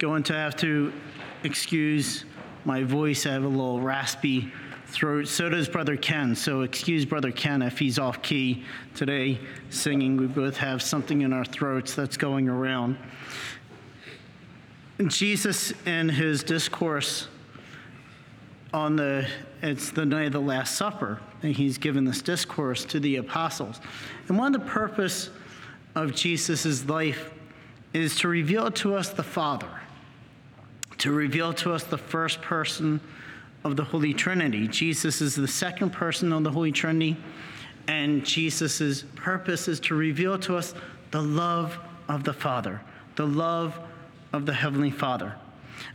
going to have to excuse my voice. I have a little raspy throat. So does Brother Ken. So excuse Brother Ken if he's off key today singing. We both have something in our throats that's going around. And Jesus in his discourse on the night of the Last Supper, and he's given this discourse to the apostles. And one of the purpose of Jesus' life is to reveal to us the Father, to reveal to us the first person of the Holy Trinity. Jesus is the second person of the Holy Trinity, and Jesus' purpose is to reveal to us the love of the Father, the love of the Heavenly Father.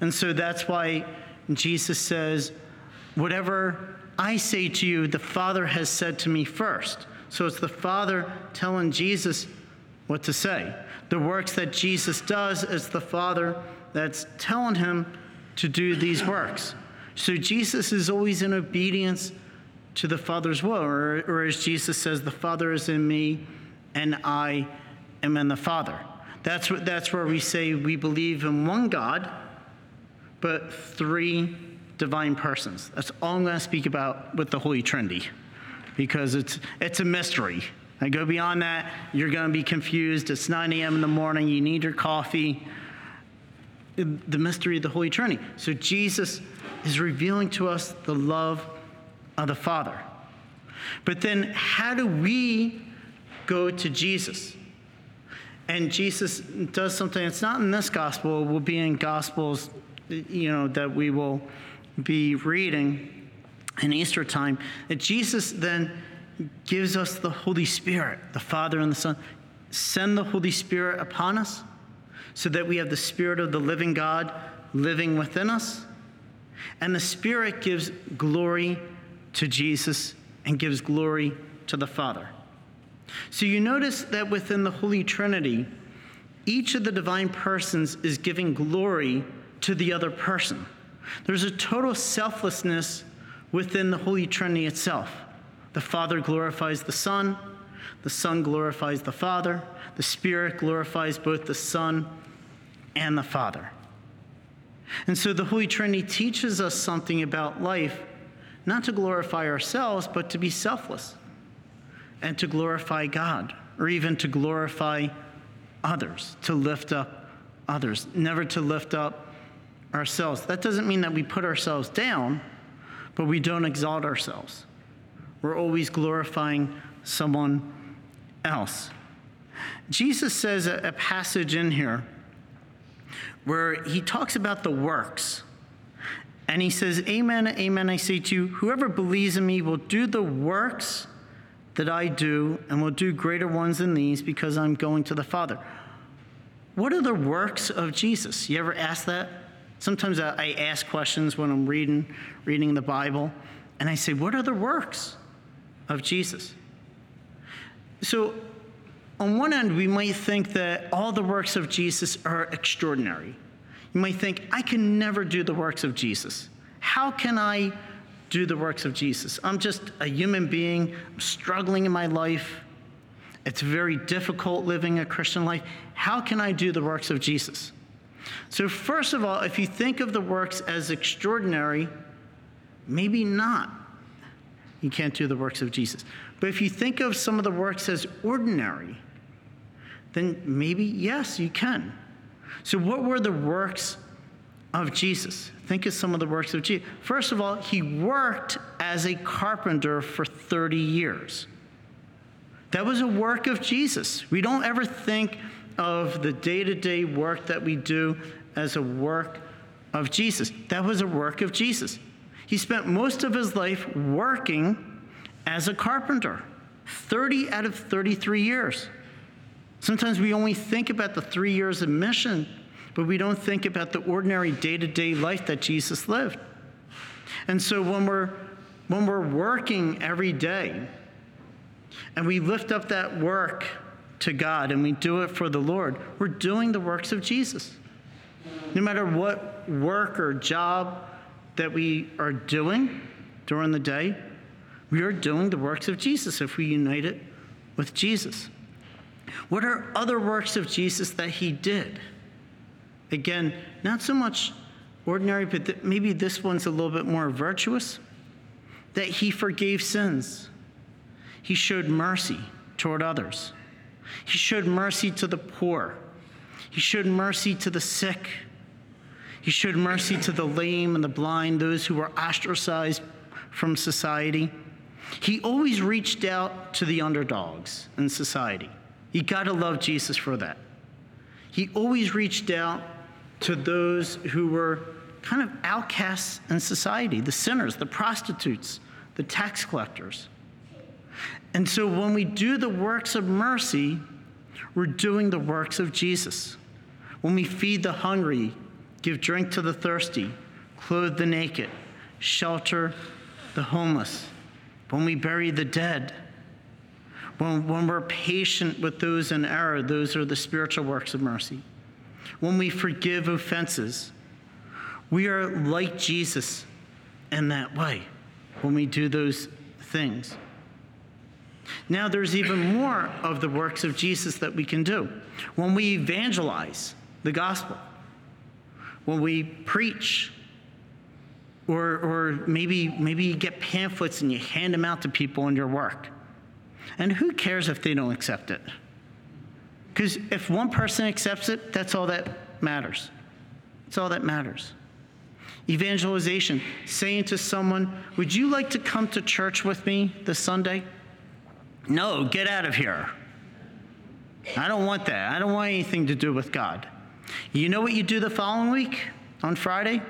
And so that's why Jesus says, whatever I say to you, the Father has said to me first. So it's the Father telling Jesus what to say. The works that Jesus does, it's the Father that's telling him to do these works. So Jesus is always in obedience to the Father's will, or as Jesus says, the Father is in me and I am in the Father. That's where we say we believe in one God, but three divine persons. That's all I'm going to speak about with the Holy Trinity, because it's a mystery. I go beyond that, you're going to be confused. It's 9 a.m. in the morning. You need your coffee. The mystery of the Holy Trinity. So Jesus is revealing to us the love of the Father. But then how do we go to Jesus? And Jesus does something that's not in this gospel. It will be in gospels, that we will be reading in Easter time, that Jesus then gives us the Holy Spirit, the Father and the Son. Send the Holy Spirit upon us so that we have the Spirit of the living God living within us. And the Spirit gives glory to Jesus and gives glory to the Father. So you notice that within the Holy Trinity, each of the divine persons is giving glory to the other person. There's a total selflessness within the Holy Trinity itself. The Father glorifies the Son glorifies the Father, the Spirit glorifies both the Son and the Father. And so the Holy Trinity teaches us something about life, not to glorify ourselves, but to be selfless and to glorify God, or even to glorify others, to lift up others, never to lift up ourselves. That doesn't mean that we put ourselves down, but we don't exalt ourselves. We're always glorifying someone else. Jesus says a passage in here where he talks about the works. And he says, amen, amen, I say to you, whoever believes in me will do the works that I do and will do greater ones than these because I'm going to the Father. What are the works of Jesus? You ever ask that? Sometimes I ask questions when I'm reading the Bible, and I say, what are the works of Jesus? So on one end, we might think that all the works of Jesus are extraordinary. You might think, I can never do the works of Jesus. How can I do the works of Jesus? I'm just a human being. I'm struggling in my life. It's very difficult living a Christian life. How can I do the works of Jesus? So first of all, if you think of the works as extraordinary, maybe not. You can't do the works of Jesus. But if you think of some of the works as ordinary, then maybe, yes, you can. So what were the works of Jesus? Think of some of the works of Jesus. First of all, he worked as a carpenter for 30 years. That was a work of Jesus. We don't ever think of the day-to-day work that we do as a work of Jesus. That was a work of Jesus. He spent most of his life working as a carpenter, 30 out of 33 years. Sometimes we only think about the 3 years of mission, but we don't think about the ordinary day-to-day life that Jesus lived. And so when we're working every day, and we lift up that work to God and we do it for the Lord, we're doing the works of Jesus. No matter what work or job that we are doing during the day, we are doing the works of Jesus if we unite it with Jesus. What are other works of Jesus that he did? Again, not so much ordinary, but maybe this one's a little bit more virtuous, that he forgave sins. He showed mercy toward others. He showed mercy to the poor. He showed mercy to the sick. He showed mercy to the lame and the blind, those who were ostracized from society. He always reached out to the underdogs in society. You gotta love Jesus for that. He always reached out to those who were kind of outcasts in society, the sinners, the prostitutes, the tax collectors. And so when we do the works of mercy, we're doing the works of Jesus. When we feed the hungry, give drink to the thirsty, clothe the naked, shelter the homeless, when we bury the dead, when we're patient with those in error, those are the spiritual works of mercy. When we forgive offenses, we are like Jesus in that way when we do those things. Now, there's even more of the works of Jesus that we can do. When we evangelize the gospel, when we preach, or maybe you get pamphlets and you hand them out to people in your work. And who cares if they don't accept it? Because if one person accepts it, that's all that matters. That's all that matters. Evangelization, saying to someone, would you like to come to church with me this Sunday? No, get out of here. I don't want that. I don't want anything to do with God. You know what you do the following week on Friday?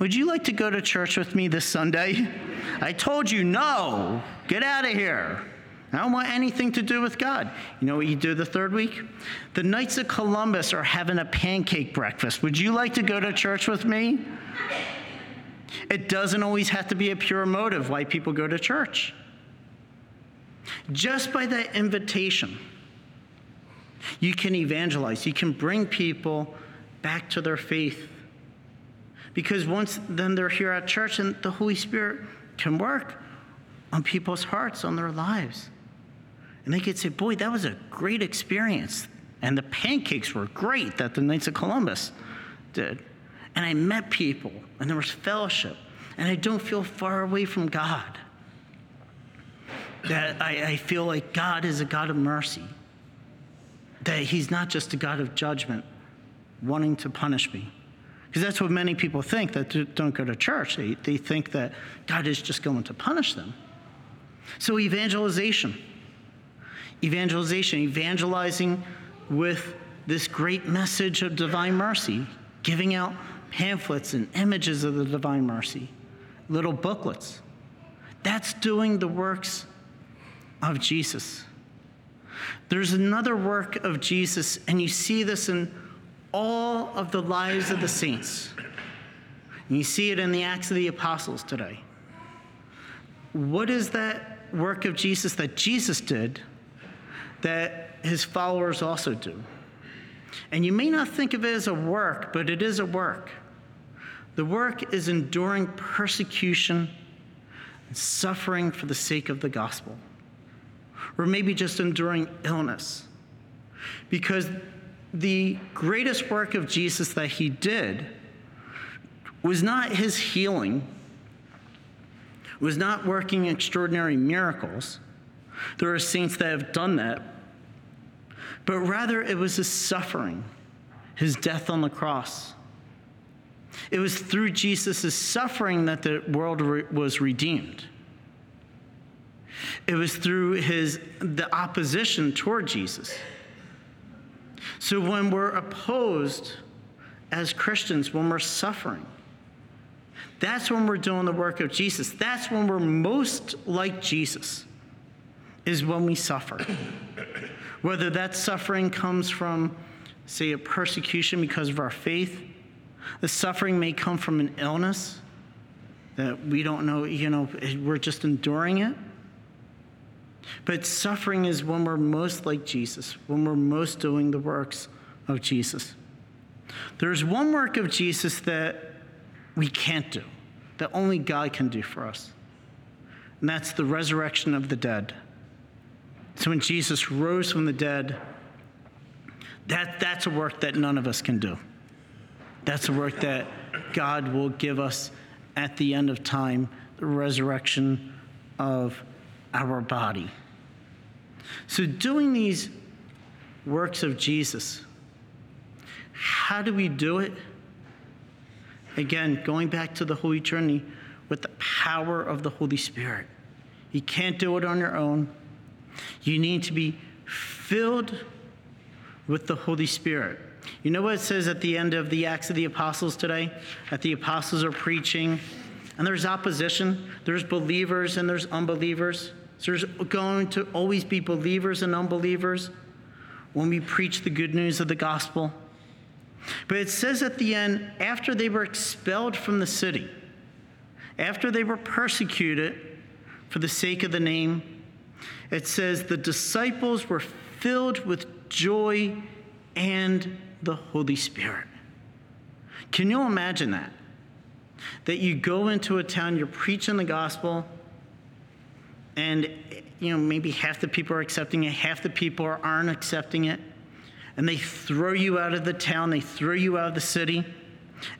Would you like to go to church with me this Sunday? I told you, no, get out of here. I don't want anything to do with God. You know what you do the third week? The Knights of Columbus are having a pancake breakfast. Would you like to go to church with me? It doesn't always have to be a pure motive why people go to church. Just by that invitation, you can evangelize. You can bring people back to their faith. Because once then they're here at church, and the Holy Spirit can work on people's hearts, on their lives. And they could say, boy, that was a great experience. And the pancakes were great that the Knights of Columbus did. And I met people, and there was fellowship. And I don't feel far away from God. That I feel like God is a God of mercy. That he's not just a God of judgment, wanting to punish me. Because that's what many people think that don't go to church. They think that God is just going to punish them. So evangelizing with this great message of divine mercy, giving out pamphlets and images of the divine mercy, little booklets. That's doing the works of Jesus. There's another work of Jesus, and you see this in all of the lives of the saints. And you see it in the Acts of the Apostles today. What is that work of Jesus that Jesus did that his followers also do? And you may not think of it as a work, but it is a work. The work is enduring persecution and suffering for the sake of the gospel. Or maybe just enduring illness. Because the greatest work of Jesus that he did was not his healing, was not working extraordinary miracles. There are saints that have done that. But rather, it was his suffering, his death on the cross. It was through Jesus' suffering that the world was redeemed. It was through the opposition toward Jesus. So when we're opposed as Christians, when we're suffering, that's when we're doing the work of Jesus. That's when we're most like Jesus, is when we suffer. Whether that suffering comes from, say, a persecution because of our faith, the suffering may come from an illness that we don't know, we're just enduring it. But suffering is when we're most like Jesus, when we're most doing the works of Jesus. There's one work of Jesus that we can't do, that only God can do for us, and that's the resurrection of the dead. So when Jesus rose from the dead, that's a work that none of us can do. That's the work that God will give us at the end of time, the resurrection of our body. So doing these works of Jesus, how do we do it? Again, going back to the Holy Trinity, with the power of the Holy Spirit. You can't do it on your own. You need to be filled with the Holy Spirit. You know what it says at the end of the Acts of the Apostles today? That the apostles are preaching, and there's opposition. There's believers and there's unbelievers. So there's going to always be believers and unbelievers when we preach the good news of the gospel. But it says at the end, after they were expelled from the city, after they were persecuted for the sake of the name, it says the disciples were filled with joy and the Holy Spirit. Can you imagine that? That you go into a town, you're preaching the gospel, and maybe half the people are accepting it, half the people aren't accepting it, and they throw you out of the town, they throw you out of the city,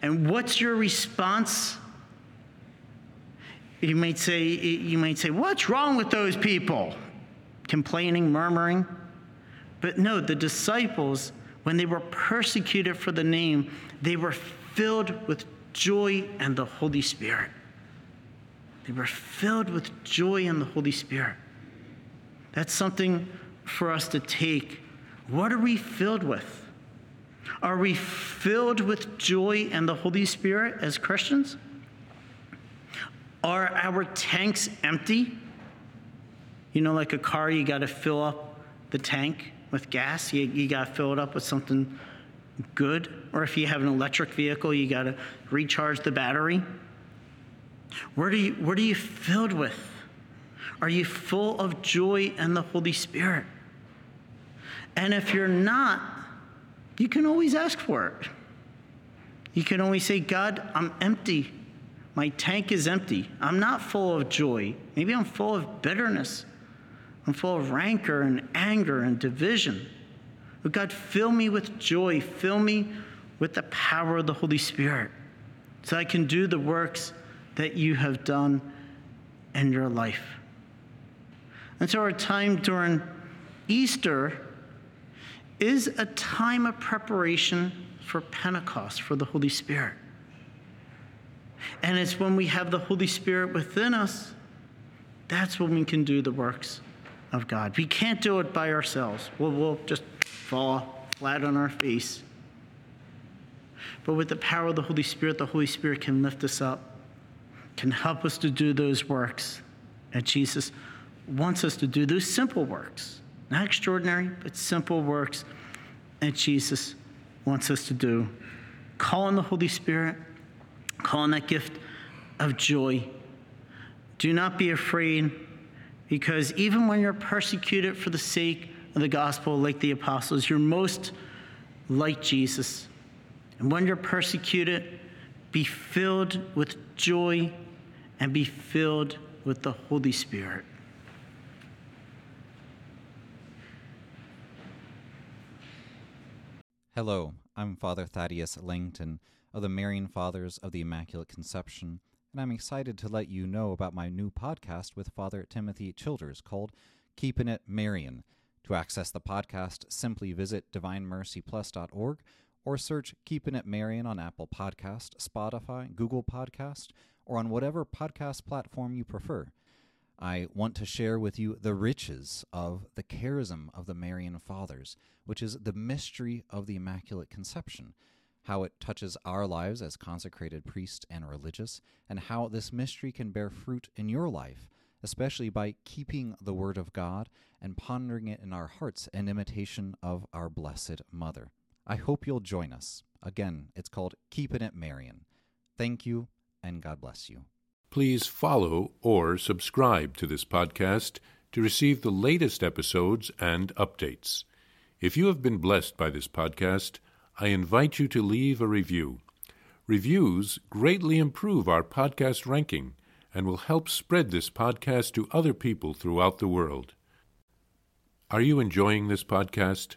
and what's your response? You might say, what's wrong with those people? Complaining, murmuring. But no, the disciples, when they were persecuted for the name, they were filled with joy and the Holy Spirit. They were filled with joy and the Holy Spirit. That's something for us to take. What are we filled with? Are we filled with joy and the Holy Spirit as Christians? Are our tanks empty? Like a car, you got to fill up the tank with gas. You got to fill it up with something good. Or if you have an electric vehicle, you got to recharge the battery. What are you filled with? Are you full of joy and the Holy Spirit? And if you're not, you can always ask for it. You can always say, God, I'm empty. My tank is empty. I'm not full of joy. Maybe I'm full of bitterness. I'm full of rancor and anger and division. But God, fill me with joy. Fill me with the power of the Holy Spirit so I can do the works that you have done in your life. And so our time during Easter is a time of preparation for Pentecost, for the Holy Spirit. And it's when we have the Holy Spirit within us, that's when we can do the works of God. We can't do it by ourselves. We'll just fall flat on our face. But with the power of the Holy Spirit can lift us up, can help us to do those works that Jesus wants us to do, those simple works. Not extraordinary, but simple works that Jesus wants us to do. Call on the Holy Spirit. Call on that gift of joy. Do not be afraid, because even when you're persecuted for the sake of the gospel, like the apostles, you're most like Jesus. And when you're persecuted, be filled with joy and be filled with the Holy Spirit. Hello, I'm Father Thaddeus Langton of the Marian Fathers of the Immaculate Conception, and I'm excited to let you know about my new podcast with Father Timothy Childers called Keeping It Marian. To access the podcast, simply visit DivineMercyPlus.org or search Keeping It Marian on Apple Podcast, Spotify, Google Podcast, or on whatever podcast platform you prefer. I want to share with you the riches of the charism of the Marian Fathers, which is the mystery of the Immaculate Conception, how it touches our lives as consecrated priests and religious, and how this mystery can bear fruit in your life, especially by keeping the Word of God and pondering it in our hearts in imitation of our Blessed Mother. I hope you'll join us. Again, it's called Keeping It Marian. Thank you, and God bless you. Please follow or subscribe to this podcast to receive the latest episodes and updates. If you have been blessed by this podcast, I invite you to leave a review. Reviews greatly improve our podcast ranking and will help spread this podcast to other people throughout the world. Are you enjoying this podcast?